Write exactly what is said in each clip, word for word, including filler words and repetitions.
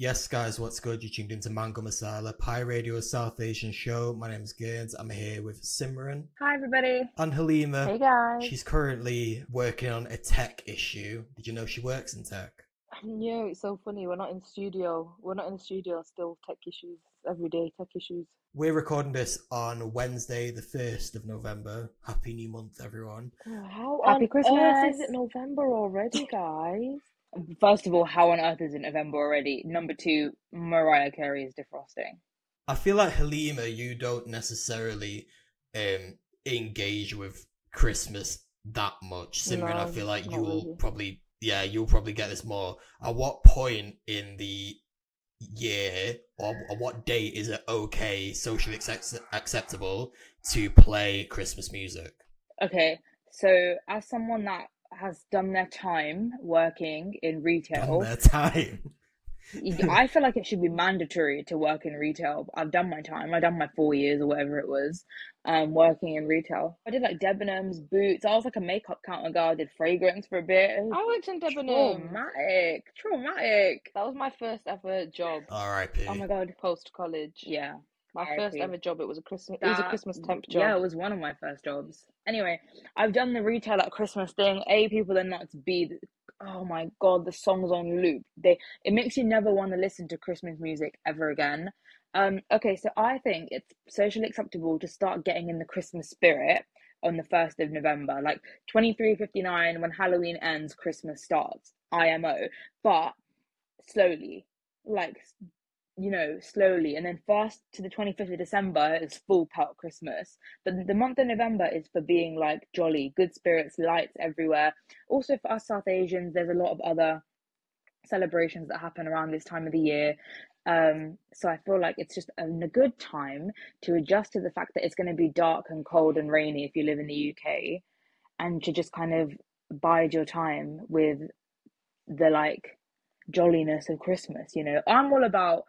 Yes, guys, what's good? You tuned into Mango Masala, Pi Radio, a South Asian show. My name is Gaines. I'm here with Simran. Hi, everybody. And Halima. Hey, guys. She's currently working on a tech issue. Did you know she works in tech? I know. It's so funny. We're not in studio. We're not in studio. Still tech issues. Everyday tech issues. We're recording this on Wednesday, the first of November. Happy New Month, everyone. Oh, how Happy on Christmas. Earth is it November already, guys? First of all, how on earth is it November already? Number two, Mariah Carey is defrosting. I feel like, Halima, you don't necessarily um, engage with Christmas that much. Simran, no, I feel like you will really. probably, yeah, you'll probably get this more. At what point in the year or, or what day is it okay, socially accept- acceptable to play Christmas music? Okay, so as someone that has done their time working in retail. Done their time. I feel like it should be mandatory to work in retail. I've done my time. I've done my four years or whatever it was, um, working in retail. I did like Debenhams, Boots. I was like a makeup counter girl. I did fragrance for a bit. I worked in Debenhams. Traumatic. Traumatic. That was my first ever job. R I P. Oh my God. Post college. Yeah. My R I P. First ever job, it was a Christmas that, it was a Christmas temp job. Yeah, it was one of my first jobs. Anyway, I've done the retail at Christmas thing. A, people are nuts. B, oh my God, the songs on loop. They It makes you never want to listen to Christmas music ever again. Um, okay, so I think it's socially acceptable to start getting in the Christmas spirit on the first of November. Like twenty-three fifty-nine, when Halloween ends, Christmas starts, I M O. But slowly, like... you know, slowly, and then first to the twenty-fifth of December is full pelt Christmas. But the month of November is for being like jolly, good spirits, lights everywhere. Also for us South Asians, there's a lot of other celebrations that happen around this time of the year. Um, so I feel like it's just a, a good time to adjust to the fact that it's going to be dark and cold and rainy if you live in the U K, and to just kind of bide your time with the like jolliness of Christmas, you know. I'm all about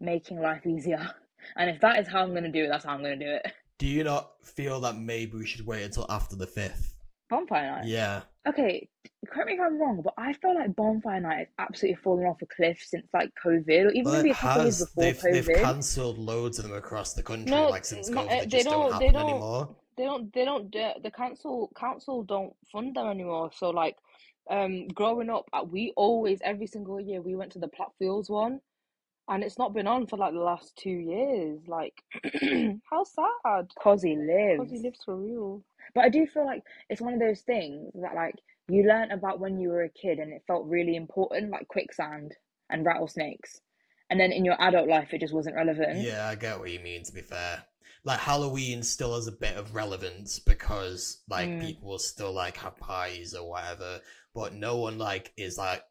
making life easier, and if that is how I'm going to do it, that's how I'm going to do it. Do you not feel that maybe we should wait until after the fifth? Bonfire night? Yeah. Okay, correct me if I'm wrong, but I feel like bonfire night has absolutely fallen off a cliff since like COVID, or even but maybe a couple has, years before they've, COVID. They've cancelled loads of them across the country, no, like since COVID. They, they just don't, don't happen they don't, anymore. They don't. They don't. The council council don't fund them anymore. So like, um, growing up, we always every single year we went to the Platt Fields one. And it's not been on for like the last two years. Like, how sad. Cause he lives. Cause he lives for real. But I do feel like it's one of those things that like you learn about when you were a kid and it felt really important, like quicksand and rattlesnakes. And then in your adult life, it just wasn't relevant. Yeah, I get what you mean, to be fair. Like Halloween still has a bit of relevance because like mm. people will still like have pies or whatever, but no one like is like,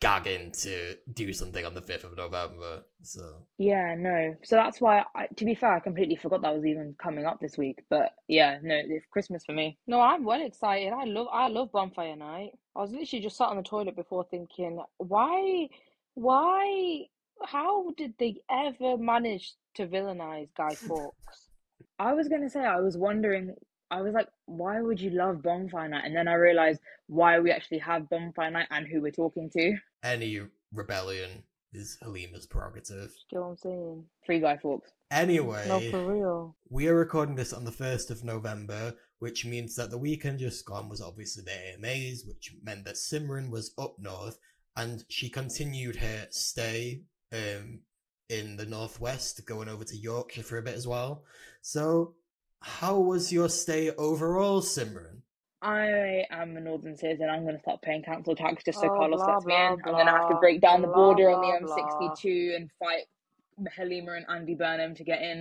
gagging to do something on the fifth of November, so... Yeah, no. So that's why, I, to be fair, I completely forgot that was even coming up this week, but yeah, no, it's Christmas for me. No, I'm well excited. I love I love bonfire night. I was literally just sat on the toilet before thinking, why, why, how did they ever manage to villainize Guy Fawkes? I was going to say, I was wondering... I was like, why would you love bonfire night? And then I realised why we actually have bonfire night and who we're talking to. Any rebellion is Halima's prerogative. You know what I'm saying? Free Guy Fawkes. Anyway. Not for real. We are recording this on the first of November, which means that the weekend just gone was obviously the A M As, which meant that Simran was up north and she continued her stay um, in the northwest, going over to Yorkshire for a bit as well. So... how was your stay overall, Simran? I am a northern citizen. I'm going to start paying council tax just so oh, Carlos lets me in. I'm going to have to break down blah, the border blah, on the M sixty-two blah. and fight Halima and Andy Burnham to get in.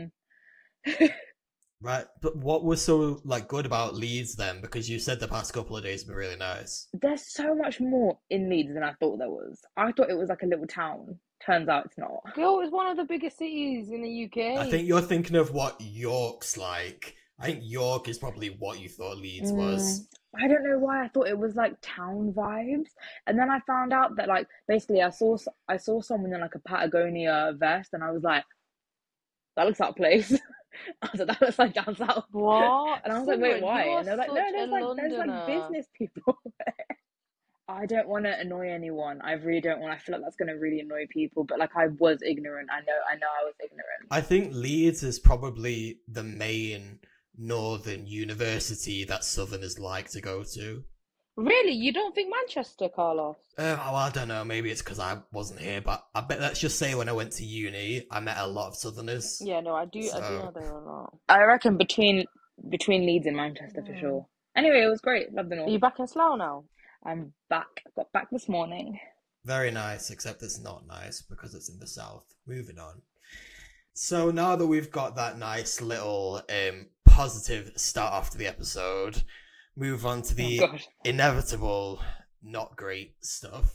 Right, but what was so like good about Leeds then? Because you said the past couple of days were really nice. There's so much more in Leeds than I thought there was. I thought it was like a little town. Turns out it's not. Girl, it's one of the biggest cities in the U K. I think you're thinking of what York's like. I think York is probably what you thought Leeds mm. was. I don't know why I thought it was like town vibes, and then I found out that like basically I saw I saw someone in like a Patagonia vest, and I was like, that looks out of place. I was like, that looks like down south. What? And I was so like, wait, why? And they're like, no, there's like Londoner. There's like business people. I don't want to annoy anyone. I really don't want. I feel like that's going to really annoy people. But like, I was ignorant. I know. I know. I was ignorant. I think Leeds is probably the main northern university that southerners like to go to. Really, you don't think Manchester, Carlos? Uh, oh, I don't know. Maybe it's because I wasn't here. But I bet let's just say when I went to uni, I met a lot of southerners. Yeah, no, I do. So... I do know there are a lot. I reckon between between Leeds and Manchester yeah. for sure. Anyway, it was great. Love the north. Are you back in Slough now? I'm back. I got back this morning. Very nice, except it's not nice because it's in the south. Moving on. So now that we've got that nice little um, positive start off to the episode, move on to the oh, inevitable not great stuff.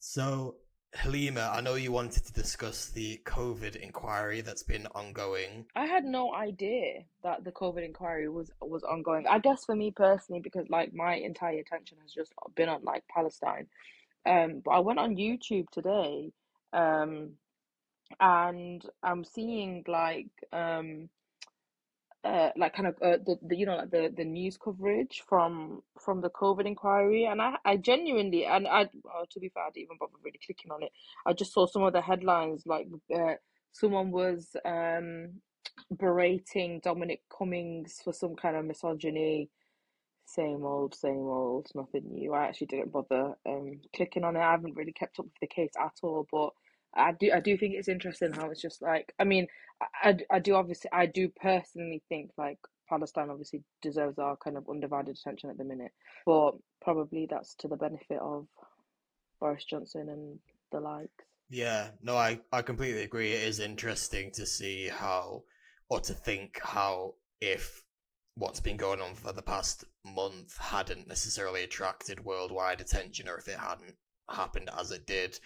So, Halima, I know you wanted to discuss the COVID inquiry that's been ongoing. I had no idea that the COVID inquiry was was ongoing. I guess for me personally, because like my entire attention has just been on like Palestine. Um, but I went on YouTube today, um, and I'm seeing like um, uh, like kind of uh, the, the you know like the, the news coverage from from the COVID inquiry, and I, I genuinely and I oh, to be fair, I didn't even bother really clicking on it. I just saw some of the headlines, like uh, someone was um berating Dominic Cummings for some kind of misogyny. Same old, same old, nothing new. I actually didn't bother um clicking on it. I haven't really kept up with the case at all, but I do I do think it's interesting how it's just like, I mean, I, I do obviously, I do personally think like Palestine obviously deserves our kind of undivided attention at the minute, but probably that's to the benefit of Boris Johnson and the likes. Yeah, no, I, I completely agree. It is interesting to see how, or to think how, if what's been going on for the past month hadn't necessarily attracted worldwide attention, or if it hadn't happened as it did,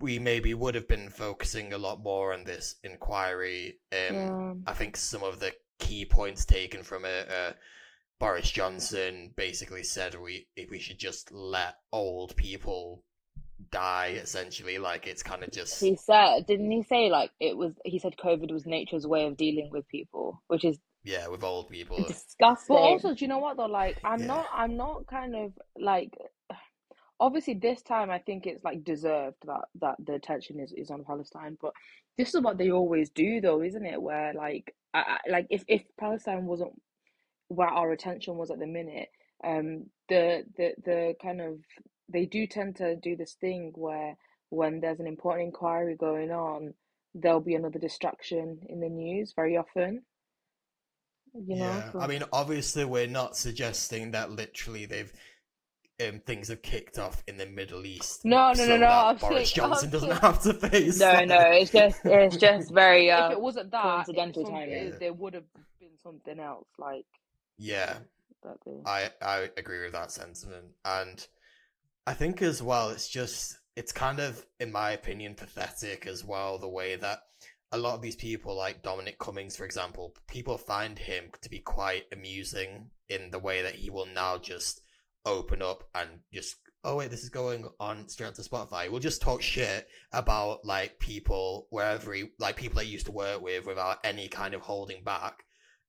we maybe would have been focusing a lot more on this inquiry. Um, yeah. I think some of the key points taken from it, uh, Boris Johnson basically said we we should just let old people die, essentially. Like, it's kind of just... He said, didn't he say, like, it was... He said COVID was nature's way of dealing with people, which is... Yeah, with old people. Disgusting. But also, do you know what, though? Like, I'm yeah. not, I'm not kind of, like... Obviously, this time I think it's like deserved that, that the attention is, is on Palestine. But this is what they always do, though, isn't it? Where like, I, I, like if, if Palestine wasn't where our attention was at the minute, um, the the the kind of they do tend to do this thing where when there's an important inquiry going on, there'll be another distraction in the news very often. You know, yeah. But... I mean, obviously, we're not suggesting that literally they've. Um, things have kicked off in the Middle East. No, no, so no, no. Boris Johnson doesn't have to face. No, like... no, it's just, it's just very. Uh, if it wasn't that, coincidental timing, yeah. there would have been something else. Like, yeah, I, I agree with that sentiment, and I think as well, it's just, it's kind of, in my opinion, pathetic as well the way that a lot of these people, like Dominic Cummings, for example, people find him to be quite amusing in the way that he will now just. Open up and just oh wait this is going on straight to Spotify, we'll just talk shit about like people wherever he, like people I used to work with without any kind of holding back.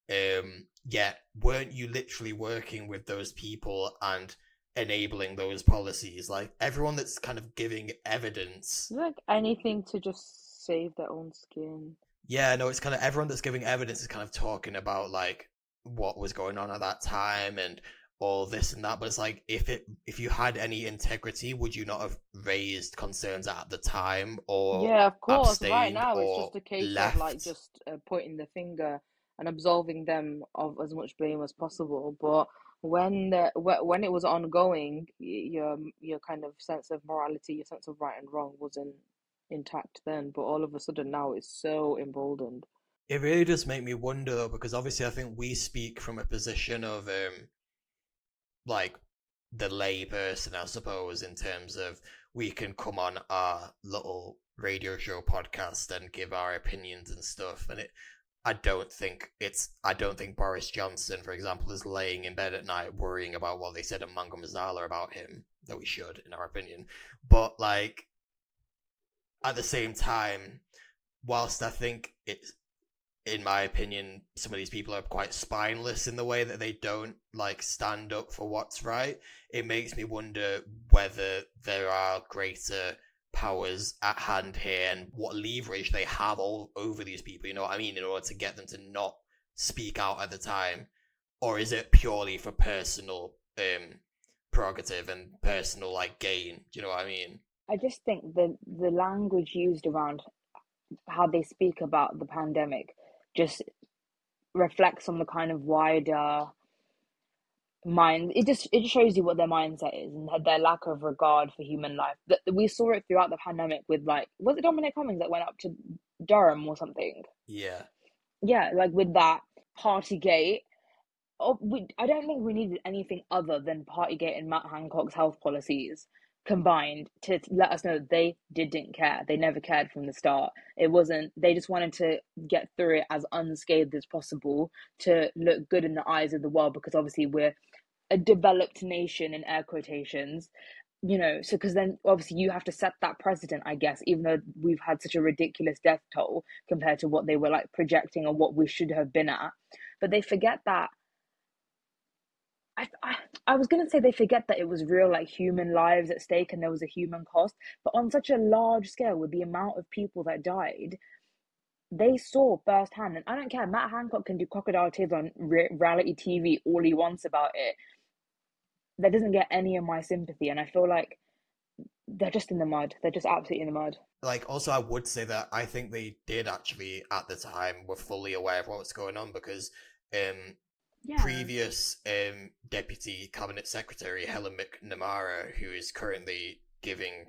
Um yet weren't you literally working with those people and enabling those policies? Like everyone that's kind of giving evidence, like anything to just save their own skin. Yeah, no, it's kind of everyone that's giving evidence is kind of talking about like what was going on at that time and all this and that, but it's like if it if you had any integrity, would you not have raised concerns at the time? Or yeah, of course, right now it's just a case left. of like just uh, pointing the finger and absolving them of as much blame as possible. But when the, when it was ongoing, your your kind of sense of morality, your sense of right and wrong wasn't intact then, but all of a sudden now it's so emboldened. It really does make me wonder though, because obviously I think we speak from a position of um like the layperson, I suppose, in terms of we can come on our little radio show podcast and give our opinions and stuff. And it, I don't think it's, I don't think Boris Johnson, for example, is laying in bed at night worrying about what they said in Mango Masala about him, that we should, in our opinion. But like, at the same time, whilst I think it's in my opinion, some of these people are quite spineless in the way that they don't like stand up for what's right. It makes me wonder whether there are greater powers at hand here and what leverage they have all over these people, you know what I mean, in order to get them to not speak out at the time. Or is it purely for personal um, prerogative and personal like gain? Do you know what I mean? I just think the the language used around how they speak about the pandemic just reflects on the kind of wider mind. It just it shows you what their mindset is and their lack of regard for human life. That we saw it throughout the pandemic with, like, was it Dominic Cummings that went up to Durham or something? Yeah, yeah, like with that Partygate. Oh, we, I don't think we needed anything other than Partygate and Matt Hancock's health policies combined to let us know they didn't care. They never cared from the start. It wasn't, they just wanted to get through it as unscathed as possible to look good in the eyes of the world, because obviously we're a developed nation in air quotations, you know, so because then obviously you have to set that precedent, I guess, even though we've had such a ridiculous death toll compared to what they were like projecting or what we should have been at. But they forget that I, I I was going to say they forget that it was real, like, human lives at stake and there was a human cost. But on such a large scale, with the amount of people that died, they saw firsthand. And I don't care, Matt Hancock can do crocodile tears on re- reality T V all he wants about it. That doesn't get any of my sympathy. And I feel like they're just in the mud. They're just absolutely in the mud. Like, also, I would say that I think they did actually, at the time, were fully aware of what was going on because... um. Yeah. Previous um, Deputy Cabinet Secretary Helen McNamara, who is currently giving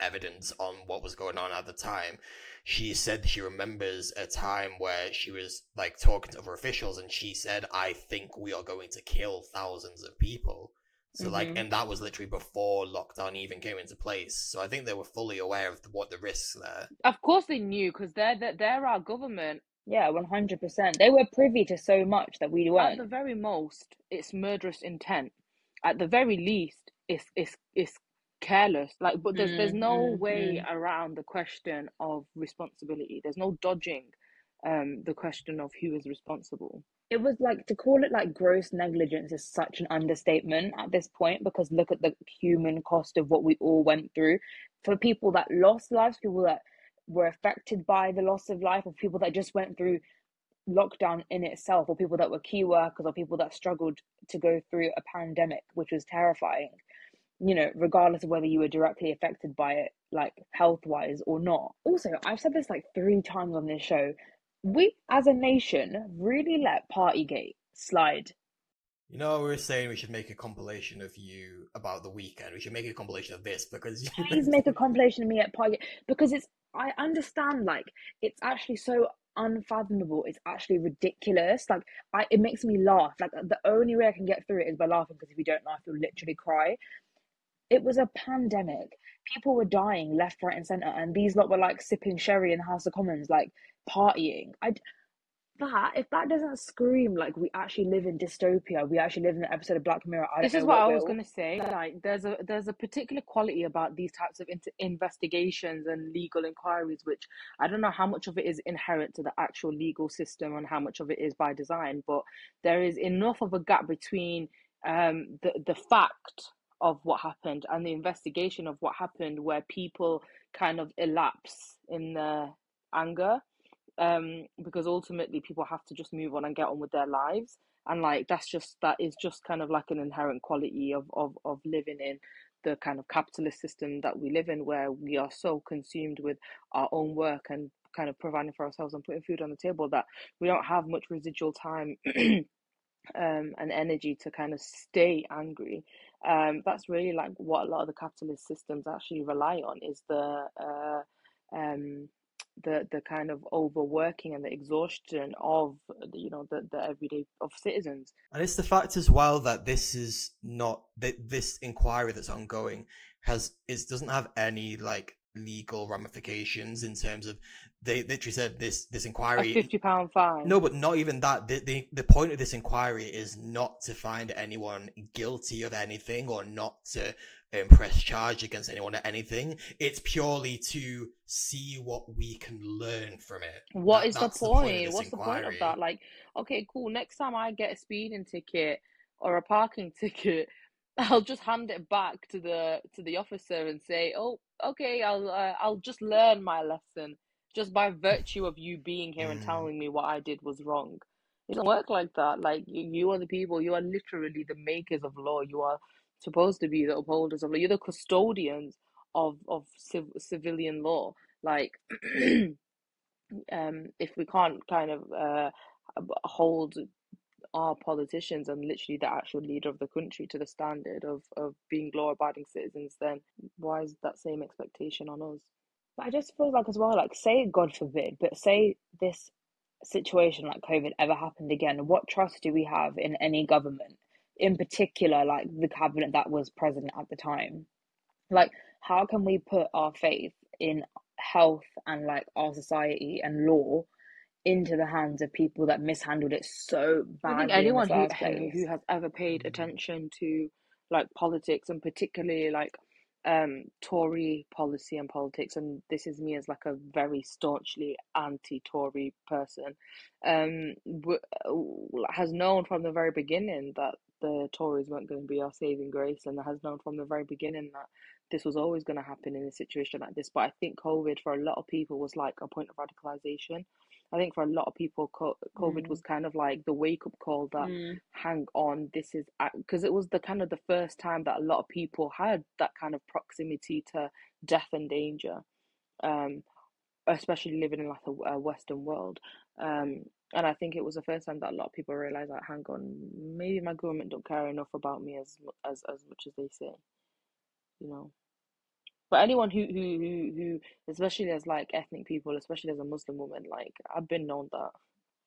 evidence on what was going on at the time, she said she remembers a time where she was like talking to other officials and she said, I think we are going to kill thousands of people. So mm-hmm. like, and that was literally before lockdown even came into place. So I think they were fully aware of the, what the risks there. Of course they knew, because they're, they're, they're our government. Yeah, one hundred percent. They were privy to so much that we weren't. At the very most, it's murderous intent. At the very least, it's it's it's careless. Like, but there's mm, there's no mm, way mm. around the question of responsibility. There's no dodging um, the question of who is responsible. It was like, to call it like gross negligence is such an understatement at this point, because look at the human cost of what we all went through. For people that lost lives, people that were affected by the loss of life, or people that just went through lockdown in itself, or people that were key workers, or people that struggled to go through a pandemic, which was terrifying, you know, regardless of whether you were directly affected by it, like health-wise or not. Also, I've said this like three times on this show, we as a nation really let Partygate slide. You know, we were saying we should make a compilation of you about the weekend. We should make a compilation of this, because... Please make a compilation of me at Partygate, because it's I understand, like, it's actually so unfathomable. It's actually ridiculous. Like, I, it makes me laugh. Like, the only way I can get through it is by laughing, because if you don't laugh, you'll literally cry. It was a pandemic. People were dying left, right, and centre, and these lot were, like, sipping sherry in the House of Commons, like, partying. I, that, if that doesn't scream, like, we actually live in dystopia, we actually live in an episode of Black Mirror, I This is what, what I was going to say. Like, there's a there's a particular quality about these types of inter- investigations and legal inquiries, which I don't know how much of it is inherent to the actual legal system and how much of it is by design, but there is enough of a gap between um, the, the fact of what happened and the investigation of what happened, where people kind of elapse in the anger. Um, because ultimately people have to just move on and get on with their lives, and like that's just that is just kind of like an inherent quality of of of living in the kind of capitalist system that we live in, where we are so consumed with our own work and kind of providing for ourselves and putting food on the table that we don't have much residual time um, and energy to kind of stay angry. Um, that's really like what a lot of the capitalist systems actually rely on, is the uh, um. the the kind of overworking and the exhaustion of, you know, the, the everyday of citizens. And it's the fact as well that this is not that this inquiry that's ongoing has is doesn't have any like legal ramifications, in terms of they literally said this this inquiry a fifty pound fine. No, but not even that. The, the the point of this inquiry is not to find anyone guilty of anything, or not to um, press charge against anyone or anything. It's purely to see what we can learn from it. What that, is the point? The point What's inquiry. the point of that? Like, okay, cool. Next time I get a speeding ticket or a parking ticket, I'll just hand it back to the to the officer and say, "Oh, okay, I'll uh, I'll just learn my lesson just by virtue of you being here mm. and telling me what I did was wrong." It doesn't work like that. Like, you, you are the people. You are literally the makers of law. You are supposed to be the upholders of law. You're the custodians of of civ- civilian law. Like, um, if we can't kind of uh, hold our politicians and literally the actual leader of the country to the standard of, of being law-abiding citizens, then why is that same expectation on us? But I just feel like as well, like, say, God forbid, but say this situation like COVID ever happened again, what trust do we have in any government, in particular, like the cabinet that was president at the time? Like, how can we put our faith in health and like our society and law into the hands of people that mishandled it so badly? I think anyone who, who has ever paid attention to like politics, and particularly like um Tory policy and politics, and this is me as like a very staunchly anti-Tory person, um w- has known from the very beginning that the Tories weren't going to be our saving grace, and has known from the very beginning that this was always going to happen in a situation like this. But I think COVID for a lot of people was like a point of radicalization. I think for a lot of people, COVID mm. was kind of like the wake-up call that, mm. hang on, this is... Because it was the kind of the first time that a lot of people had that kind of proximity to death and danger, um, especially living in like a, a Western world. Um, and I think it was the first time that a lot of people realised, like, hang on, maybe my government don't care enough about me as as, as much as they say, you know. But anyone who, who, who, who, especially as like ethnic people, especially as a Muslim woman, like, I've been known that,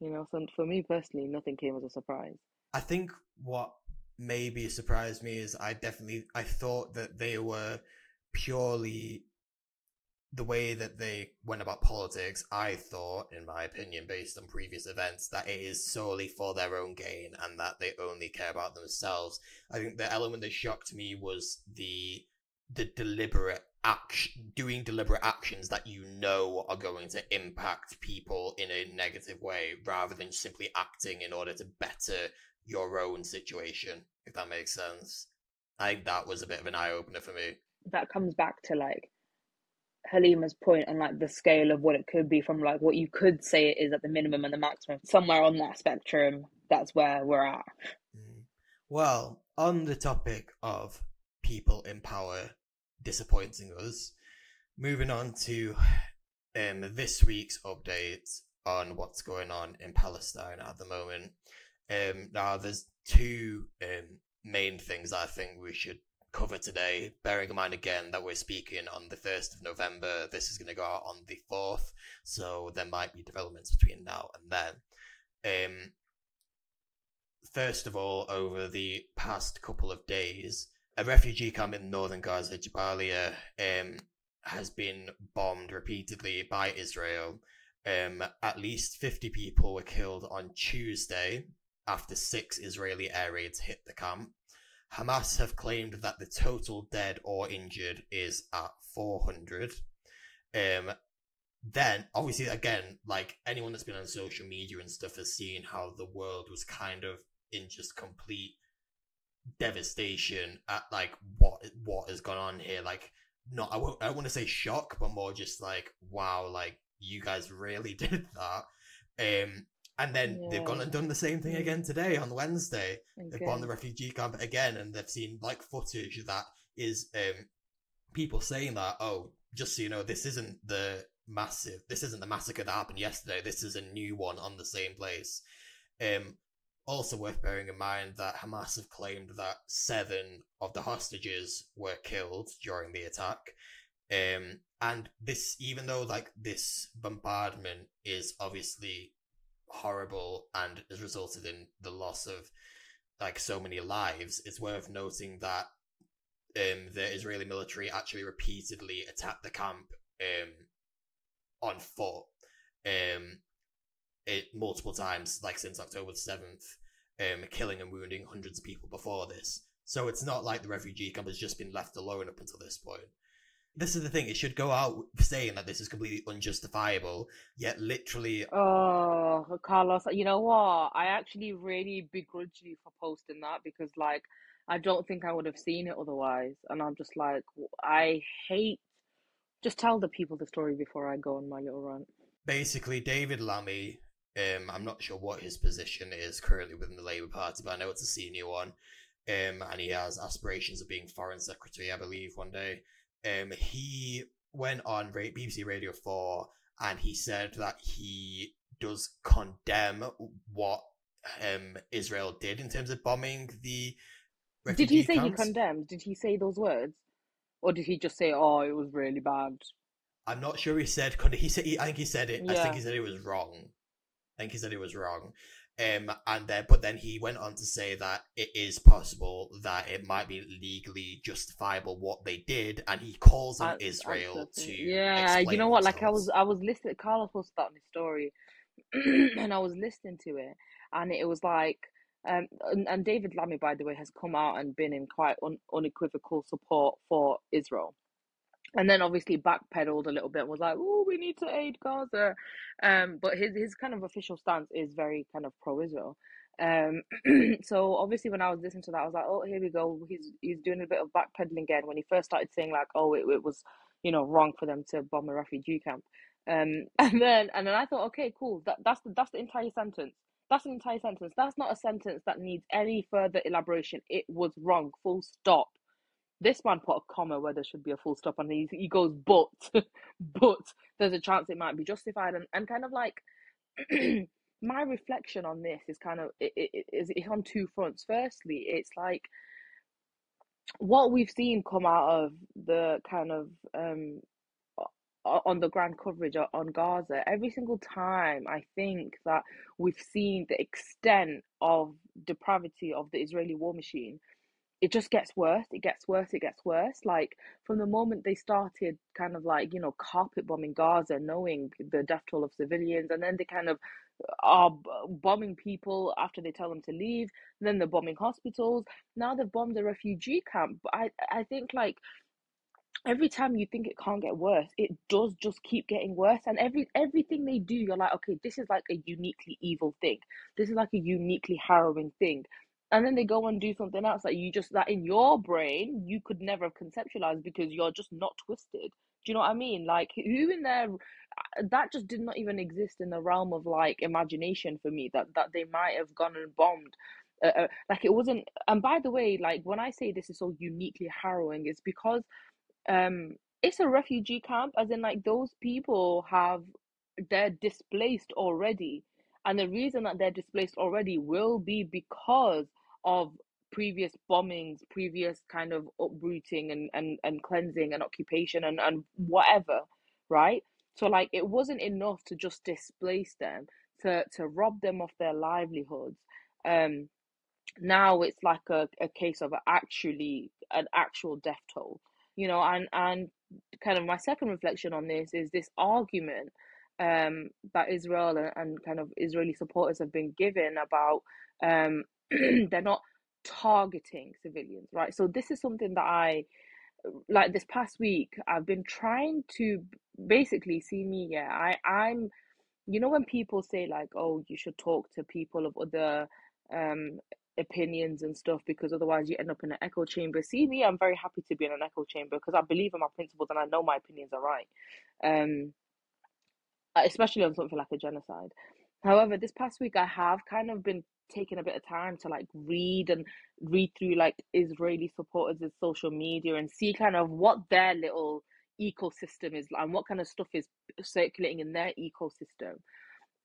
you know, so for me personally, nothing came as a surprise. I think what maybe surprised me is I definitely, I thought that they were purely the way that they went about politics. I thought, in my opinion, based on previous events, that it is solely for their own gain and that they only care about themselves. I think the element that shocked me was the, the deliberate action, doing deliberate actions that you know are going to impact people in a negative way, rather than simply acting in order to better your own situation, if that makes sense. I think that was a bit of an eye-opener for me. That comes back to like Halima's point and like the scale of what it could be, from like what you could say it is at the minimum and the maximum. Somewhere on that spectrum, that's where we're at. Well, on the topic of people in power disappointing us, moving on to um this week's update on what's going on in Palestine at the moment. Um now there's two um main things I think we should cover today, bearing in mind again that we're speaking on the first of November. This is going to go out on the fourth, so there might be developments between now and then. Um first of all, over the past couple of days, a refugee camp in northern Gaza, Jabalia, um, has been bombed repeatedly by Israel. Um, at least fifty people were killed on Tuesday after six Israeli air raids hit the camp. Hamas have claimed that the total dead or injured is at four hundred. Um, then, obviously, again, like anyone that's been on social media and stuff has seen how the world was kind of in just complete devastation at like what what has gone on here. Like, not I won't I want to say shock, but more just like, wow, like you guys really did that. Um and then yeah. they've gone and done the same thing again today on Wednesday. Okay. They've bombed the refugee camp again, and they've seen like footage that is um people saying that, oh, just so you know, this isn't the massive this isn't the massacre that happened yesterday. This is a new one on the same place. Um Also worth bearing in mind that Hamas have claimed that seven of the hostages were killed during the attack. Um, and this, even though like this bombardment is obviously horrible and has resulted in the loss of like so many lives, it's worth noting that um, the Israeli military actually repeatedly attacked the camp um, on foot. Um, It multiple times, like since October the seventh, um, killing and wounding hundreds of people before this. So it's not like the refugee camp has just been left alone up until this point. This is the thing, it should go out saying that this is completely unjustifiable, yet literally... Oh, Carlos, you know what? I actually really begrudge you for posting that because, like, I don't think I would have seen it otherwise. And I'm just like, I hate... Just tell the people the story before I go on my little rant. Basically, David Lammy, um, I'm not sure what his position is currently within the Labour Party, but I know it's a senior one, um, and he has aspirations of being Foreign Secretary, I believe, one day. Um, he went on B B C Radio four and he said that he does condemn what um, Israel did in terms of bombing the refugee Did he say camps. He condemned? Did he say those words? Or did he just say, oh, it was really bad? I'm not sure he said, he said he, I think he said it, yeah. I think he said it was wrong. I think he said it was wrong. Um, and then, but then he went on to say that it is possible that it might be legally justifiable what they did, and he calls on Israel to yeah. You know what? Like I was, I was listening. Carlos posted that in his story, and I was listening to it, and it was like, um, and, and David Lammy, by the way, has come out and been in quite un, unequivocal support for Israel. And then obviously backpedaled a little bit and was like, oh, we need to aid Gaza. Um, but his, his kind of official stance is very kind of pro-Israel. Um, so obviously when I was listening to that, I was like, oh, here we go. He's he's doing a bit of backpedaling again. When he first started saying like, oh, it, it was, you know, wrong for them to bomb a refugee camp. Um, and then and then I thought, okay, cool. That that's the, that's the entire sentence. That's an entire sentence. That's not a sentence that needs any further elaboration. It was wrong, full stop. This man put a comma where there should be a full stop, and he, he goes, but, but there's a chance it might be justified. And, and kind of like, my reflection on this is kind of, it, it, it, it's on two fronts. Firstly, it's like, what we've seen come out of the kind of um, on-the-ground coverage on Gaza, every single time I think that we've seen the extent of depravity of the Israeli war machine, it just gets worse, it gets worse, it gets worse. Like, from the moment they started kind of like, you know, carpet bombing Gaza, knowing the death toll of civilians, and then they kind of are bombing people after they tell them to leave, and then they're bombing hospitals. Now they've bombed a refugee camp. But I, I think, like, every time you think it can't get worse, it does just keep getting worse. And every everything they do, you're like, okay, this is like a uniquely evil thing. This is like a uniquely harrowing thing. And then they go and do something else that you just, that in your brain, you could never have conceptualized because you're just not twisted. Do you know what I mean? Like, who in their, that just did not even exist in the realm of, like, imagination for me, that, that they might have gone and bombed. Uh, like, it wasn't, and by the way, like, when I say this is so uniquely harrowing, it's because um, it's a refugee camp, as in, like, those people have, they're displaced already. And the reason that they're displaced already will be because of previous bombings, previous kind of uprooting and, and, and cleansing and occupation and, and whatever, right? So, like, it wasn't enough to just displace them, to, to rob them of their livelihoods. Um, now it's like a, a case of actually an actual death toll, you know, and, and kind of my second reflection on this is this argument Um, that Israel and, and kind of Israeli supporters have been given about um, they're not targeting civilians, right? So this is something that I, like this past week, I've been trying to basically see me, yeah, I, I'm, you know when people say like, oh, you should talk to people of other um, opinions and stuff because otherwise you end up in an echo chamber. See me, I'm very happy to be in an echo chamber because I believe in my principles and I know my opinions are right. Um, especially on something like a genocide. However, this past week I have kind of been taking a bit of time to like read and read through like Israeli supporters' social media and see kind of what their little ecosystem is and what kind of stuff is circulating in their ecosystem.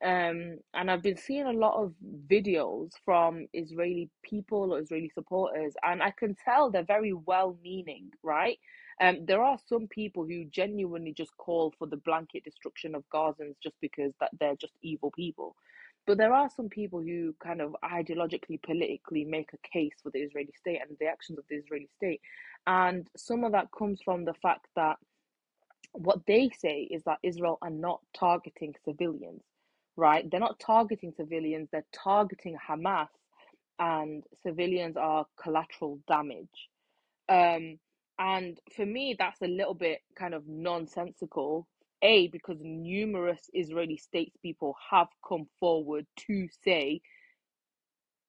Um, and I've been seeing a lot of videos from Israeli people or Israeli supporters, and I can tell they're very well-meaning, right? Um, there are some people who genuinely just call for the blanket destruction of Gazans just because that they're just evil people. But there are some people who kind of ideologically, politically make a case for the Israeli state and the actions of the Israeli state. And some of that comes from the fact that what they say is that Israel are not targeting civilians, right? They're not targeting civilians, they're targeting Hamas and civilians are collateral damage. Um, and for me, that's a little bit kind of nonsensical, A, because numerous Israeli statespeople have come forward to say,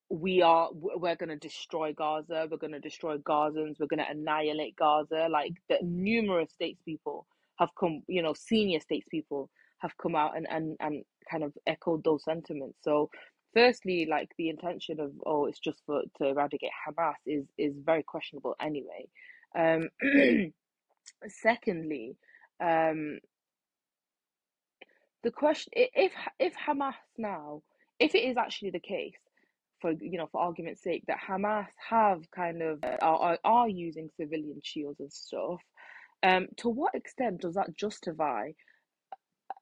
we are, we're going to destroy Gaza, we're going to destroy Gazans, we're going to annihilate Gaza. Like, the numerous statespeople have come, you know, senior statespeople have come out and, and, and kind of echoed those sentiments. So firstly, like, the intention of, oh, it's just for to eradicate Hamas is, is very questionable anyway. Um, secondly, um, the question, if if Hamas now, if it is actually the case, for, you know, for argument's sake, that Hamas have kind of uh, are are using civilian shields and stuff, um, to what extent does that justify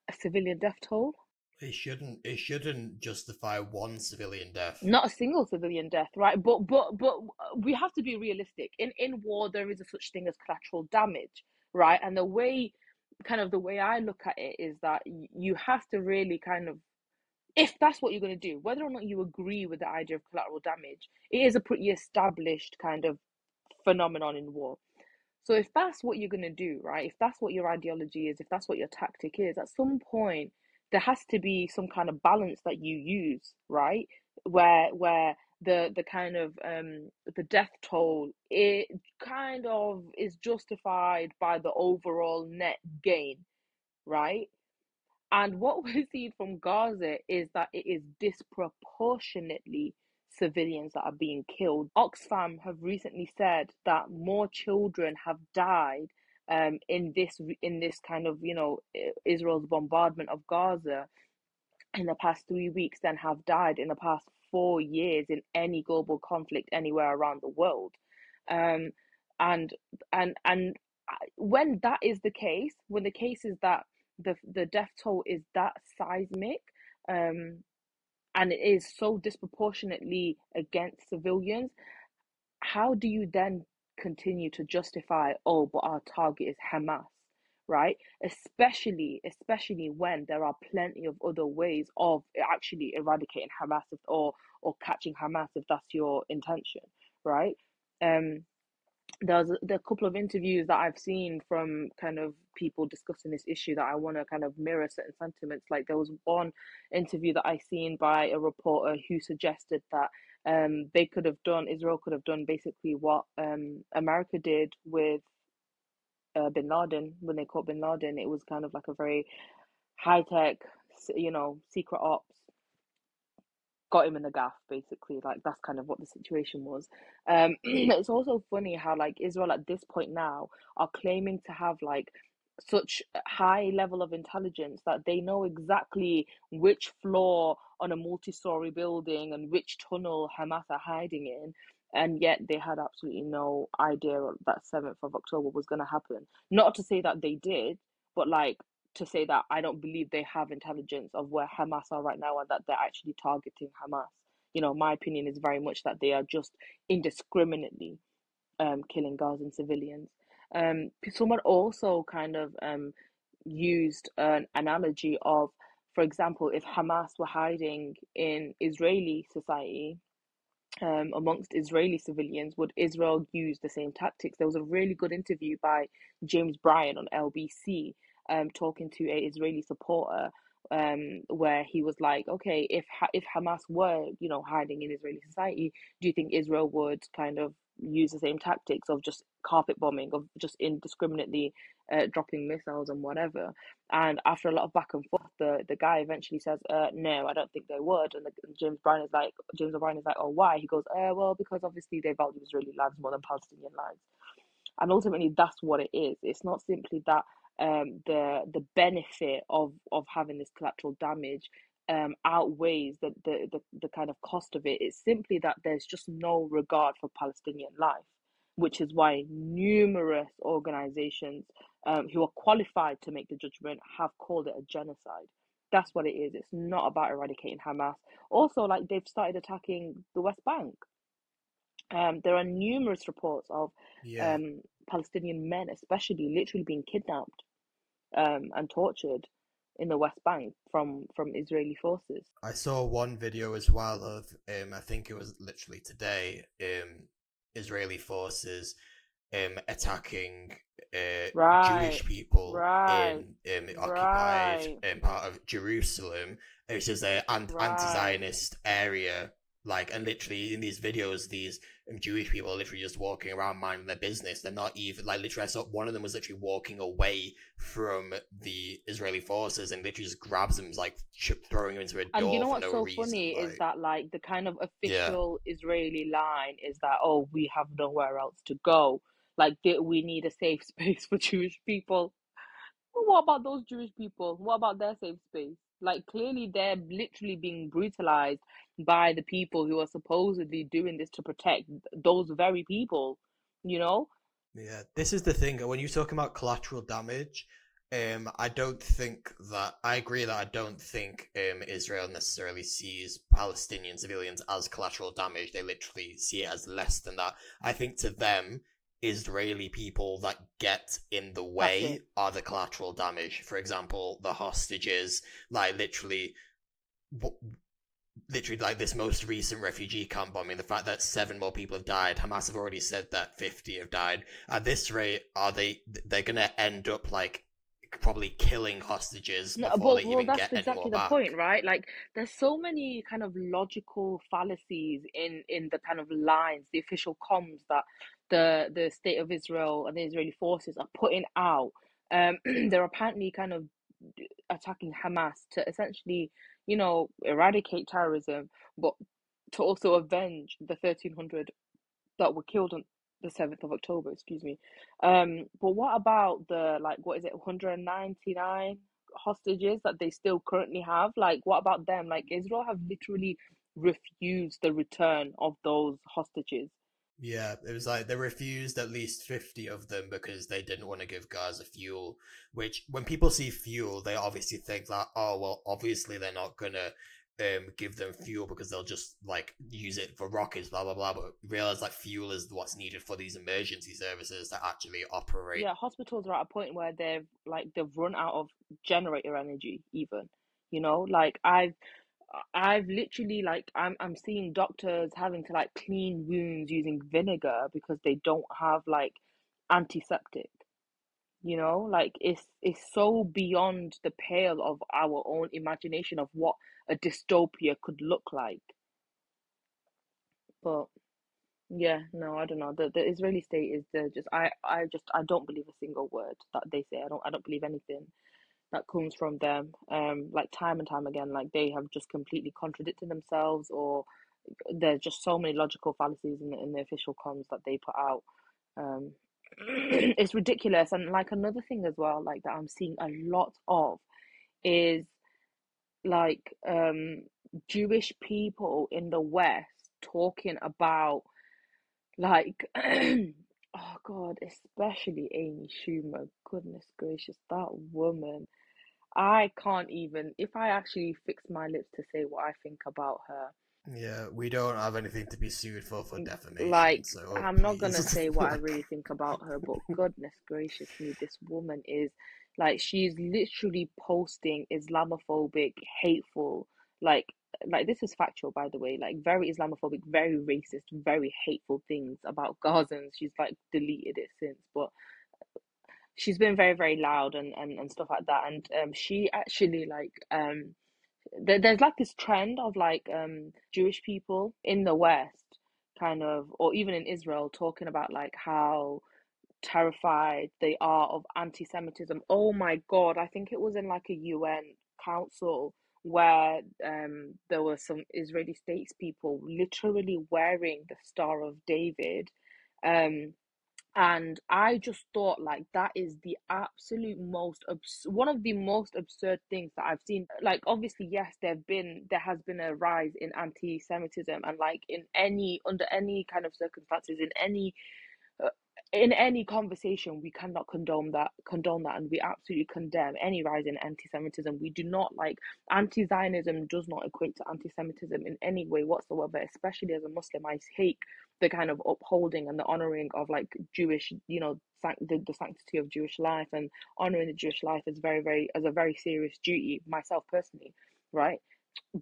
a civilian death toll? It shouldn't. It shouldn't justify one civilian death. Not a single civilian death, right? But but but we have to be realistic. In in war, there is a such thing as collateral damage, right? And the way, kind of the way I look at it is that you have to really kind of, if that's what you're going to do, whether or not you agree with the idea of collateral damage, it is a pretty established kind of phenomenon in war. So if that's what you're going to do, right, if that's what your ideology is, if that's what your tactic is, at some point, there has to be some kind of balance that you use, right, where where the, the kind of um, the death toll, it kind of is justified by the overall net gain, right? And what we're seeing from Gaza is that it is disproportionately civilians that are being killed. Oxfam have recently said that more children have died um, in this in this kind of, you know, Israel's bombardment of Gaza in the past three weeks than have died in the past four years in any global conflict anywhere around the world. Um, and and and when that is the case, when the case is that the the death toll is that seismic, um, and it is so disproportionately against civilians, how do you then continue to justify, oh, but our target is Hamas, right? Especially, especially when there are plenty of other ways of actually eradicating Hamas or or catching Hamas if that's your intention, right? Um, There's a couple of interviews that I've seen from kind of people discussing this issue that I want to kind of mirror certain sentiments. Like, there was one interview that I seen by a reporter who suggested that um, they could have done, Israel could have done basically what um, America did with uh, Bin Laden when they caught Bin Laden. It was kind of like a very high tech, you know, secret ops. Got him in the gaff, basically. Like, that's kind of what the situation was. Um, it's also funny how, like, Israel at this point now are claiming to have, like, such high level of intelligence that they know exactly which floor on a multi-story building and which tunnel Hamas are hiding in, and yet they had absolutely no idea that seventh of October was going to happen. Not to say that they did, but, like, to say that I don't believe they have intelligence of where Hamas are right now and that they're actually targeting Hamas. You know, my opinion is very much that they are just indiscriminately um, killing Gazan civilians. Um, someone also kind of um, used an analogy of, for example, if Hamas were hiding in Israeli society, um, amongst Israeli civilians, would Israel use the same tactics? There was a really good interview by James O'Brien on L B C, Um, talking to a Israeli supporter, um, where he was like, okay, if ha- if Hamas were, you know, hiding in Israeli society, do you think Israel would kind of use the same tactics of just carpet bombing, of just indiscriminately uh, dropping missiles and whatever? And after a lot of back and forth, the, the guy eventually says, uh, no, I don't think they would. And the, James O'Brien is like, James O'Brien is like, oh, why? He goes, uh, well, because obviously they value Israeli lives more than Palestinian lives. And ultimately, that's what it is. It's not simply that um the the benefit of of having this collateral damage um outweighs the, the the the kind of cost of it. It's simply that there's just no regard for Palestinian life, which is why numerous organizations um who are qualified to make the judgment have called it a genocide. That's what it is. It's not about eradicating Hamas. Also, like, they've started attacking the West Bank. Um, there are numerous reports of yeah. um, Palestinian men, especially, literally being kidnapped um, and tortured in the West Bank from, from Israeli forces. I saw one video as well of, um, I think it was literally today, um, Israeli forces um, attacking uh, right. Jewish people right. in um, occupied right. um, part of Jerusalem, which is an right. anti-Zionist area. Like, and literally in these videos, these um, Jewish people are literally just walking around minding their business. They're not even, like, literally, I saw one of them was literally walking away from the Israeli forces and literally just grabs them, like, throwing them into a door for no reason. And you know what's so funny is that, like, the kind of official Israeli line is that, oh, we have nowhere else to go. Like, we need a safe space for Jewish people. Well, what about those Jewish people? What about their safe space? Like, clearly they're literally being brutalized by the people who are supposedly doing this to protect those very people, you know? Yeah, this is the thing. When you're talking about collateral damage, um, I don't think that... I agree that I don't think um, Israel necessarily sees Palestinian civilians as collateral damage. They literally see it as less than that. I think to them, Israeli people that get in the way are the collateral damage. For example, the hostages, like literally, w- literally like this most recent refugee camp bombing, the fact that seven more people have died, Hamas have already said that fifty have died. At this rate, are they, they're going to end up like probably killing hostages before no, but, they well, even get exactly any more back. That's exactly the point, right? Like, there's so many kind of logical fallacies in, in the kind of lines, the official comms that the the state of Israel and the Israeli forces are putting out. Um, they're apparently kind of attacking Hamas to essentially, you know, eradicate terrorism, but to also avenge the thirteen hundred that were killed on the seventh of October, excuse me. Um, but what about the, like, what is it, one hundred ninety-nine hostages that they still currently have? Like, what about them? Like, Israel have literally refused the return of those hostages. Yeah, it was like they refused at least fifty of them because they didn't want to give Gaza fuel, which when people see fuel, they obviously think that, oh, well, obviously they're not going to um give them fuel because they'll just like use it for rockets, blah, blah, blah. But realize like fuel is what's needed for these emergency services that actually operate. Yeah, hospitals are at a point where they've like they've run out of generator energy even, you know, like I've. I've literally like I'm I'm seeing doctors having to like clean wounds using vinegar because they don't have like antiseptic, you know, like it's it's so beyond the pale of our own imagination of what a dystopia could look like. But yeah, no, I don't know. The the Israeli state is the just I I just I don't believe a single word that they say. I don't I don't believe anything that comes from them, um, like time and time again, like they have just completely contradicted themselves, or there's just so many logical fallacies in the, in the official comms that they put out. Um, it's ridiculous. And like another thing as well, like that I'm seeing a lot of is like um, Jewish people in the West talking about like, oh God, especially Amy Schumer, goodness gracious, that woman. I can't even, if I actually fix my lips to say what I think about her. Yeah, we don't have anything to be sued for for defamation. Like, so, oh, I'm please. not going to say what I really think about her, but goodness gracious me, this woman is, like, she's literally posting Islamophobic, hateful, like, like this is factual, by the way, like very Islamophobic, very racist, very hateful things about Gazans. She's like deleted it since, but she's been very, very loud and, and, and stuff like that. And um, she actually like um, th- there's like this trend of like um Jewish people in the West, kind of, or even in Israel, talking about like how terrified they are of anti-Semitism. Oh my God, I think it was in like a U N council where um there were some Israeli statespeople literally wearing the Star of David. Um, and I just thought like that is the absolute most abs- one of the most absurd things that I've seen. Like obviously yes, there've been there has been a rise in anti-Semitism, and like in any under any kind of circumstances, in any uh, in any conversation, we cannot condone that, condone that, and we absolutely condemn any rise in anti-Semitism. We do not like anti-Zionism does not equate to anti-Semitism in any way whatsoever. Especially as a Muslim, I hate the kind of upholding and the honoring of like Jewish, you know, the, the sanctity of Jewish life, and honoring the Jewish life is very, very as a very serious duty. Myself personally, right,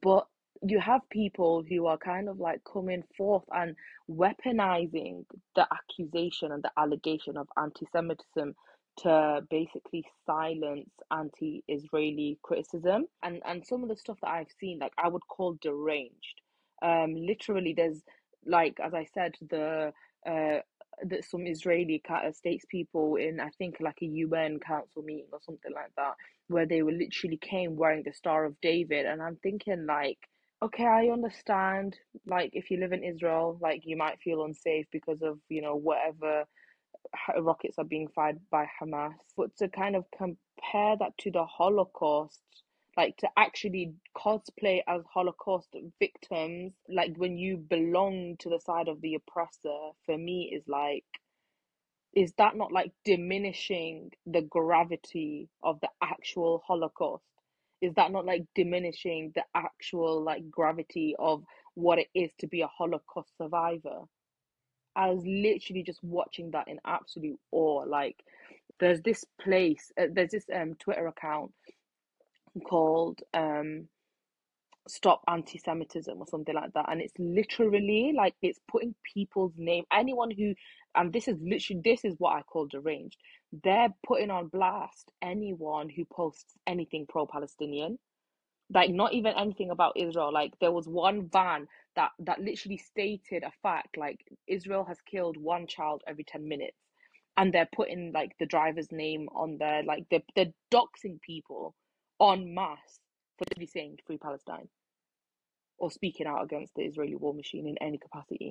but you have people who are kind of like coming forth and weaponizing the accusation and the allegation of anti-Semitism to basically silence anti-Israeli criticism. And and some of the stuff that I've seen, like I would call deranged. Um, literally, there's like, as I said, the uh, that some Israeli statespeople in, I think, like a U N council meeting or something like that, where they were literally came wearing the Star of David, and I'm thinking like, okay, I understand, like, if you live in Israel, like, you might feel unsafe because of, you know, whatever rockets are being fired by Hamas. But to kind of compare that to the Holocaust, like, to actually cosplay as Holocaust victims, like, when you belong to the side of the oppressor, for me, is, like, is that not, like, diminishing the gravity of the actual Holocaust? Is that not like diminishing the actual like gravity of what it is to be a Holocaust survivor? I was literally just watching that in absolute awe. Like there's this place, uh, there's this um Twitter account called um Stop Anti-Semitism or something like that. And it's literally like it's putting people's name, anyone who, and this is literally, this is what I call deranged. They're putting on blast anyone who posts anything pro-Palestinian, like not even anything about Israel. Like there was one van that, that literally stated a fact, like Israel has killed one child every ten minutes. And they're putting like the driver's name on there, like they're, they're doxing people en masse for literally saying free Palestine or speaking out against the Israeli war machine in any capacity.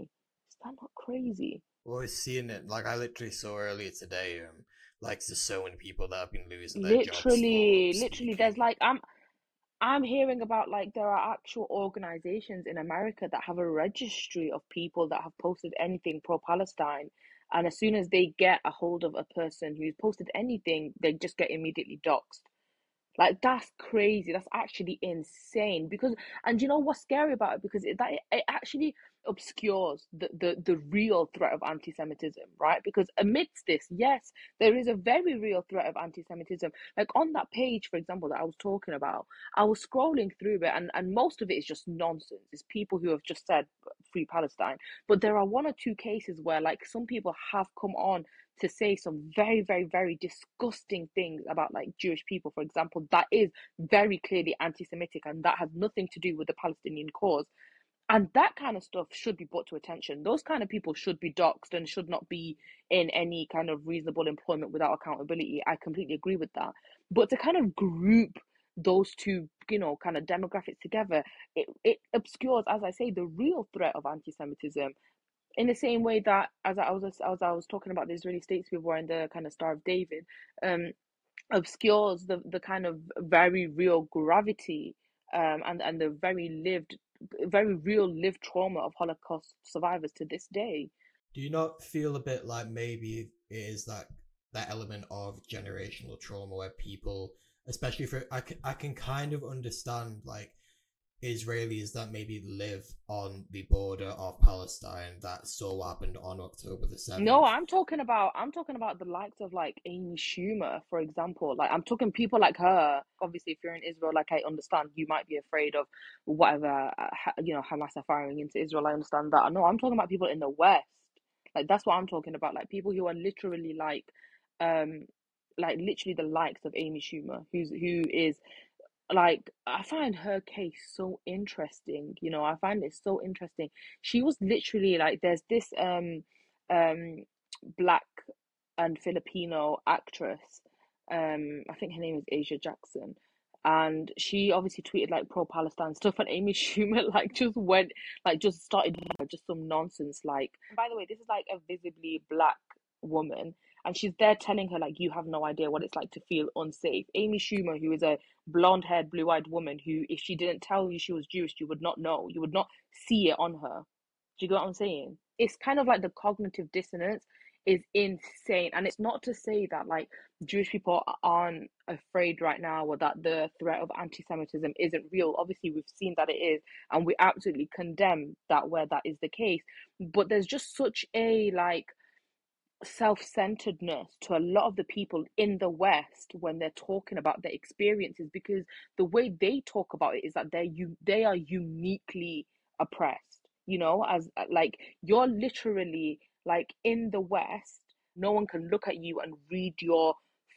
Is that not crazy? Well, we've seen it. Like I literally saw earlier today, um, like there's so many people that have been losing their jobs. Literally, literally. There's like I'm, I'm hearing about like there are actual organizations in America that have a registry of people that have posted anything pro-Palestine, and as soon as they get a hold of a person who's posted anything, they just get immediately doxxed. Like that's crazy. That's actually insane. Because, and you know what's scary about it? Because it, that it actually obscures the, the the real threat of anti-Semitism, right? Because amidst this, yes, there is a very real threat of anti-Semitism. Like on that page, for example, that I was talking about, I was scrolling through it, and and most of it is just nonsense. It's people who have just said free Palestine. But there are one or two cases where like some people have come on to say some very, very, very disgusting things about like Jewish people, for example, that is very clearly anti-Semitic and that has nothing to do with the Palestinian cause. And that kind of stuff should be brought to attention. Those kind of people should be doxxed and should not be in any kind of reasonable employment without accountability. I completely agree with that. But to kind of group those two, you know, kind of demographics together, it, it obscures, as I say, the real threat of anti-Semitism. In the same way that, as I was as I was talking about the Israeli states before and the kind of Star of David, um, obscures the, the kind of very real gravity um, and, and the very lived, very real lived trauma of Holocaust survivors to this day. Do you not feel a bit like maybe it is that, that element of generational trauma where people, especially for, I can, I can kind of understand like, Israelis that maybe live on the border of Palestine that saw what happened on October the seventh. No, I'm talking about I'm talking about the likes of like Amy Schumer, for example. Like I'm talking people like her. Obviously, if you're in Israel, like I understand you might be afraid of whatever, you know, Hamas are firing into Israel. I understand that. No, I'm talking about people in the West. Like that's what I'm talking about. Like people who are literally like, um, like literally the likes of Amy Schumer, who's who is. Like, I find her case so interesting, you know, I find it so interesting. She was literally like, there's this um, um, Black and Filipino actress, um, I think her name is Asia Jackson. And she obviously tweeted like pro-Palestine stuff, and Amy Schumer like just went, like just started just some nonsense. Like, by the way, this is like a visibly Black woman. And she's there telling her, like, you have no idea what it's like to feel unsafe. Amy Schumer, who is a blonde-haired, blue-eyed woman who, if she didn't tell you she was Jewish, you would not know. You would not see it on her. Do you get what I'm saying? It's kind of like the cognitive dissonance. is insane. And it's not to say that like Jewish people aren't afraid right now or that the threat of anti-Semitism isn't real. Obviously, we've seen that it is, and we absolutely condemn that where that is the case. But there's just such a like self-centeredness to a lot of the people in the West when they're talking about their experiences, because the way they talk about it is that they you they are uniquely oppressed, you know, as like you're literally like in the West, no one can look at you and read your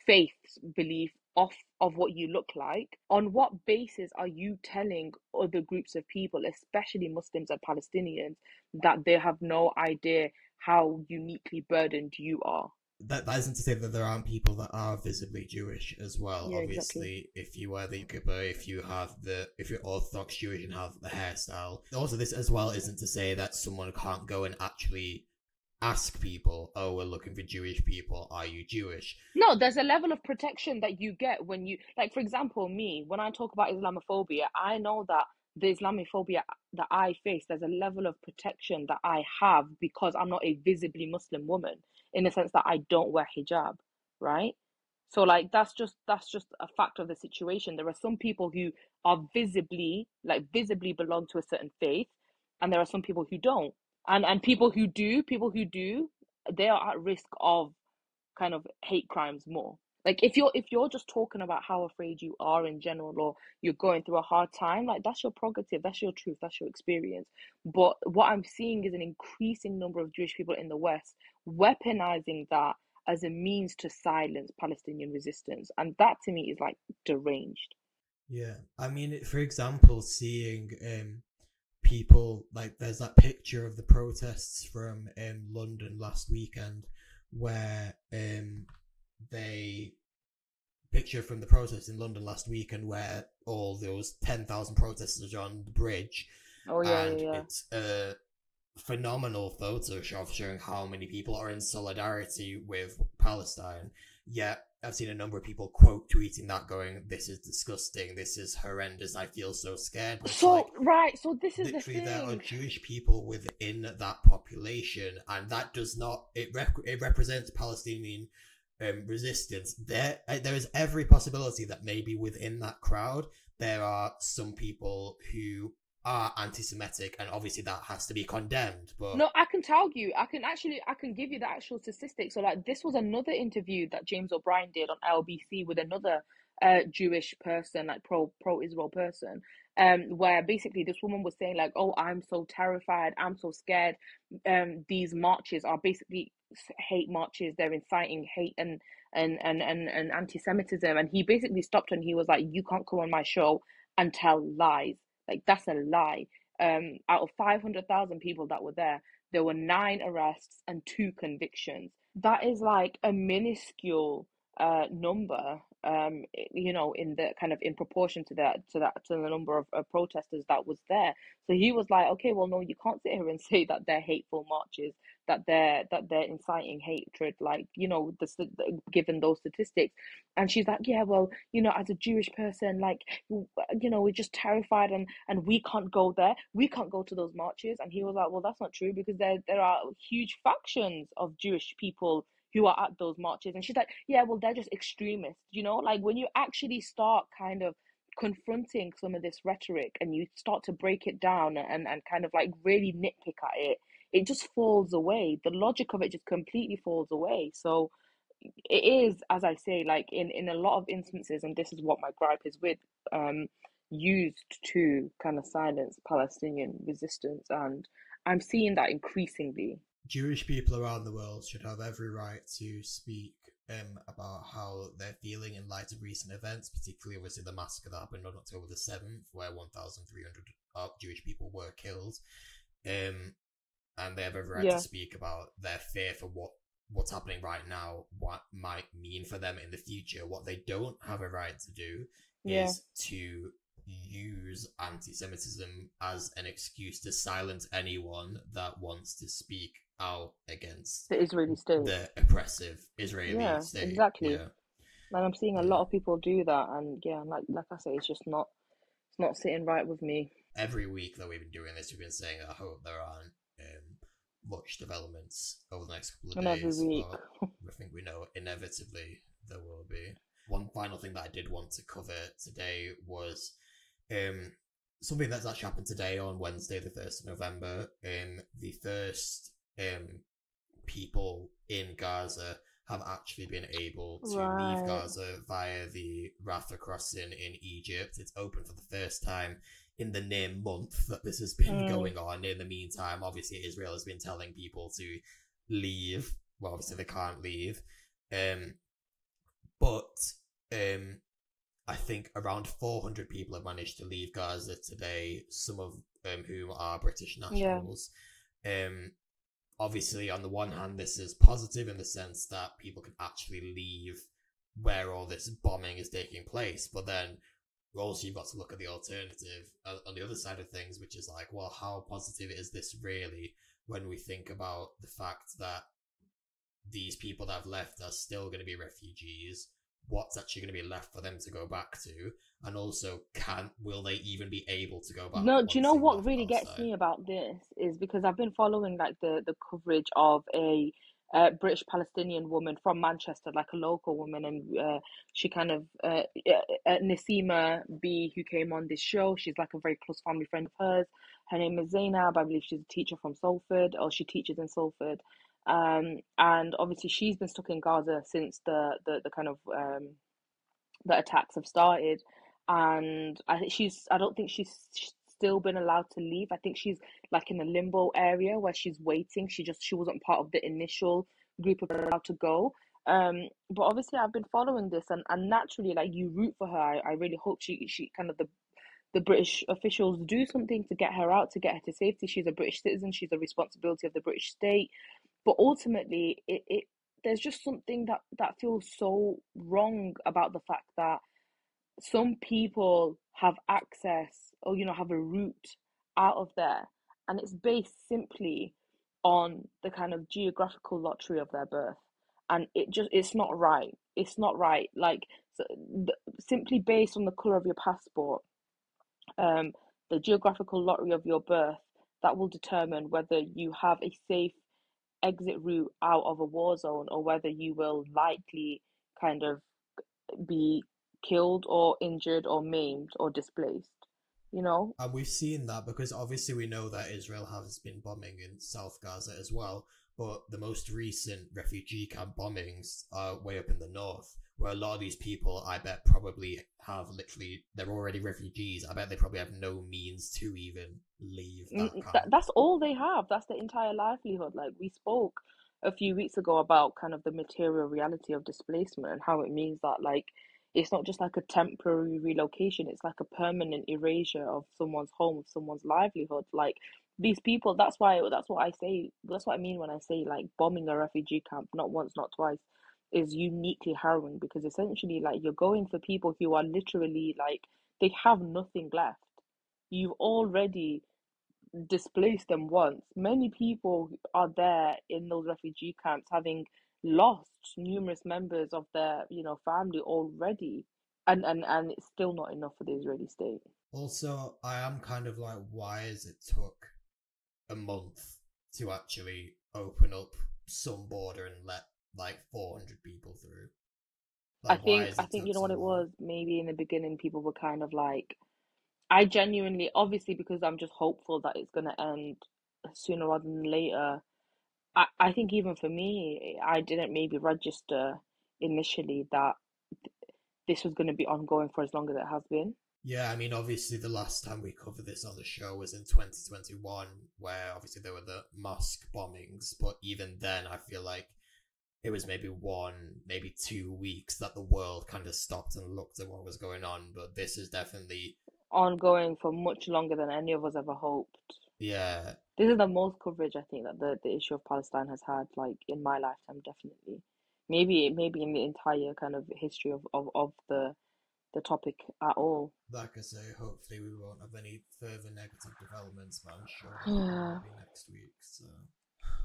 faith belief off of what you look like. On what basis are you telling other groups of people, especially Muslims and Palestinians, that they have no idea how uniquely burdened you are? That, that isn't to say that there aren't people that are visibly Jewish as well. Yeah, obviously, exactly. If you wear the kippah, if you have the, if you're Orthodox Jewish and have the hairstyle. Also, this as well isn't to say that someone can't go and actually ask people, oh, we're looking for Jewish people, are you Jewish? No, there's a level of protection that you get when you, like, for example, me, when I talk about Islamophobia, I know that the Islamophobia that I face, there's a level of protection that I have because I'm not a visibly Muslim woman, in the sense that I don't wear hijab, right? So like that's just that's just a fact of the situation. There are some people who are visibly like visibly belong to a certain faith, and there are some people who don't, and and people who do people who do they are at risk of kind of hate crimes more. Like if you're if you're just talking about how afraid you are in general, or you're going through a hard time, like that's your prerogative, that's your truth, that's your experience. But what I'm seeing is an increasing number of Jewish people in the West weaponizing that as a means to silence Palestinian resistance, and that to me is like deranged. Yeah, I mean, for example, seeing um people like there's that picture of the protests from um London last weekend where um. They picture from the protest in London last week, and where all those ten thousand protesters are on the bridge. Oh, yeah. And yeah, yeah. It's a phenomenal photo showing how many people are in solidarity with Palestine. Yet, I've seen a number of people quote tweeting that, going, "This is disgusting, this is horrendous, I feel so scared." It's so, like, right, so this is the thing. There are Jewish people within that population, and that does not, it, rep- it represents Palestinian. Um, resistance. There there is every possibility that maybe within that crowd there are some people who are anti-Semitic, and obviously that has to be condemned. But no, I can tell you, I can actually I can give you the actual statistics. So like this was another interview that James O'Brien did on L B C with another uh Jewish person, like pro pro-Israel person, um where basically this woman was saying like, oh, I'm so terrified, I'm so scared, um these marches are basically hate marches, they're inciting hate and and and and, and anti-Semitism. And he basically stopped and he was like, you can't come on my show and tell lies, like that's a lie. Um out of five hundred thousand people that were there, there were nine arrests and two convictions. That is like a minuscule uh number, um you know, in the kind of in proportion to that to that to the number of, of protesters that was there. So he was like, okay, well no, you can't sit here and say that they're hateful marches, that they're that they're inciting hatred, like, you know, the, the, given those statistics. And she's like, yeah, well, you know, as a Jewish person, like, you know, we're just terrified, and and we can't go there, we can't go to those marches. And he was like, well, that's not true, because there there are huge factions of Jewish people who are at those marches. And she's like, yeah, well, they're just extremists, you know? Like, when you actually start kind of confronting some of this rhetoric and you start to break it down and, and kind of like really nitpick at it, it just falls away. The logic of it just completely falls away. So it is, as I say, like in, in a lot of instances, and this is what my gripe is with, um, used to kind of silence Palestinian resistance. And I'm seeing that increasingly. Jewish people around the world should have every right to speak um, about how they're feeling in light of recent events, particularly obviously the massacre that happened on October the seventh, where one thousand three hundred Jewish people were killed. Um, and they have every right yeah. to speak about their fear for what, what's happening right now, what might mean for them in the future. What they don't have a right to do yeah. is to use anti-Semitism as an excuse to silence anyone that wants to speak out against the Israeli state, the oppressive Israeli yeah, state. Exactly. Yeah. And I'm seeing a lot of people do that, and yeah, like like I say, it's just not it's not sitting right with me. Every week that we've been doing this, we've been saying, I hope there aren't um, much developments over the next couple of Another days. Week. I think we know inevitably there will be. One final thing that I did want to cover today was um, something that's actually happened today on Wednesday, the first of November. Um, the first um, people in Gaza have actually been able to right. leave Gaza via the Rafah crossing in Egypt. It's open for the first time in the near month that this has been mm. going on. In the meantime, obviously, Israel has been telling people to leave. Well, obviously, they can't leave. Um, but um, I think around four hundred people have managed to leave Gaza today, some of um, whom are British nationals. Yeah. Um, obviously, on the one hand, this is positive in the sense that people can actually leave where all this bombing is taking place. But then also you've got to look at the alternative uh, on the other side of things, which is like, well, how positive is this really when we think about the fact that these people that have left are still going to be refugees? What's actually going to be left for them to go back to? And also, can will they even be able to go back? No, do you know what really gets me about this is because I've been following like the, the coverage of a uh, British Palestinian woman from Manchester, like a local woman, and uh, she kind of, uh, uh, Nasima B, who came on this show, she's like a very close family friend of hers. Her name is Zainab, I believe she's a teacher from Salford, or she teaches in Salford. Um, and obviously she's been stuck in Gaza since the, the, the kind of um, the attacks have started, and I think she's I don't think she's still been allowed to leave. I think she's like in a limbo area where she's waiting. She just she wasn't part of the initial group of people allowed to go. Um, but obviously I've been following this, and, and naturally, like, you root for her. I, I really hope she she kind of the the British officials do something to get her out, to get her to safety. She's a British citizen. She's a responsibility of the British state. But ultimately, it, it there's just something that, that feels so wrong about the fact that some people have access, or, you know, have a route out of there. And it's based simply on the kind of geographical lottery of their birth. And it just, it's not right. It's not right. Like, so, the, simply based on the colour of your passport, um, the geographical lottery of your birth, that will determine whether you have a safe exit route out of a war zone, or whether you will likely kind of be killed or injured or maimed or displaced, you know. And we've seen that, because obviously we know that Israel has been bombing in South Gaza as well, but the most recent refugee camp bombings are way up in the north, where a lot of these people, I bet, probably have literally, they're already refugees. I bet they probably have no means to even leave that camp. Th- that's all they have. That's their entire livelihood. Like, we spoke a few weeks ago about kind of the material reality of displacement and how it means that, like, it's not just like a temporary relocation. It's like a permanent erasure of someone's home, of someone's livelihood. Like, these people, that's why, that's what I say, that's what I mean when I say, like, bombing a refugee camp, not once, not twice, is uniquely harrowing, because essentially, like, you're going for people who are literally, like, they have nothing left. You've already displaced them once. Many people are there in those refugee camps having lost numerous members of their, you know, family already, and and and it's still not enough for the Israeli state. Also, I am kind of like, why has it took a month to actually open up some border and let like four hundred people through? Like, I think I think you know what it was, maybe in the beginning people were kind of like, I genuinely, obviously, because I'm just hopeful that it's going to end sooner rather than later, I, I think even for me, I didn't maybe register initially that th- this was going to be ongoing for as long as it has been. Yeah, I mean, obviously the last time we covered this on the show was in twenty twenty-one, where obviously there were the mosque bombings, but even then I feel like it was maybe one, maybe two weeks that the world kind of stopped and looked at what was going on. But this is definitely ongoing for much longer than any of us ever hoped. Yeah. This is the most coverage, I think, that the, the issue of Palestine has had, like, in my lifetime, definitely. Maybe maybe in the entire kind of history of, of, of the the topic at all. Like I say, hopefully we won't have any further negative developments, man. I'm sure yeah. Maybe next week, so...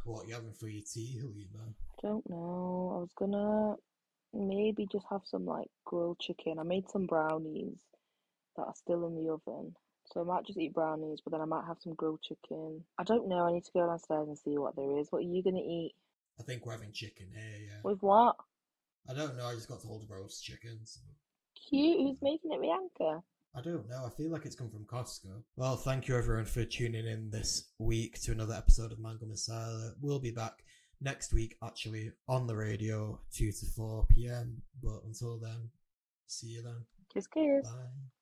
What are you having for your tea, Halima? I don't know. I was gonna maybe just have some, like, grilled chicken. I made some brownies that are still in the oven. So I might just eat brownies, but then I might have some grilled chicken. I don't know. I need to go downstairs and see what there is. What are you going to eat? I think we're having chicken here, yeah. With what? I don't know. I just got told roast chicken. So. Cute. Who's making it, Bianca? I don't know. I feel like it's come from Costco. Well, thank you everyone for tuning in this week to another episode of Mango Masala. We'll be back next week, actually, on the radio, two to four p.m. But until then, see you then. Kiss, kiss. Bye.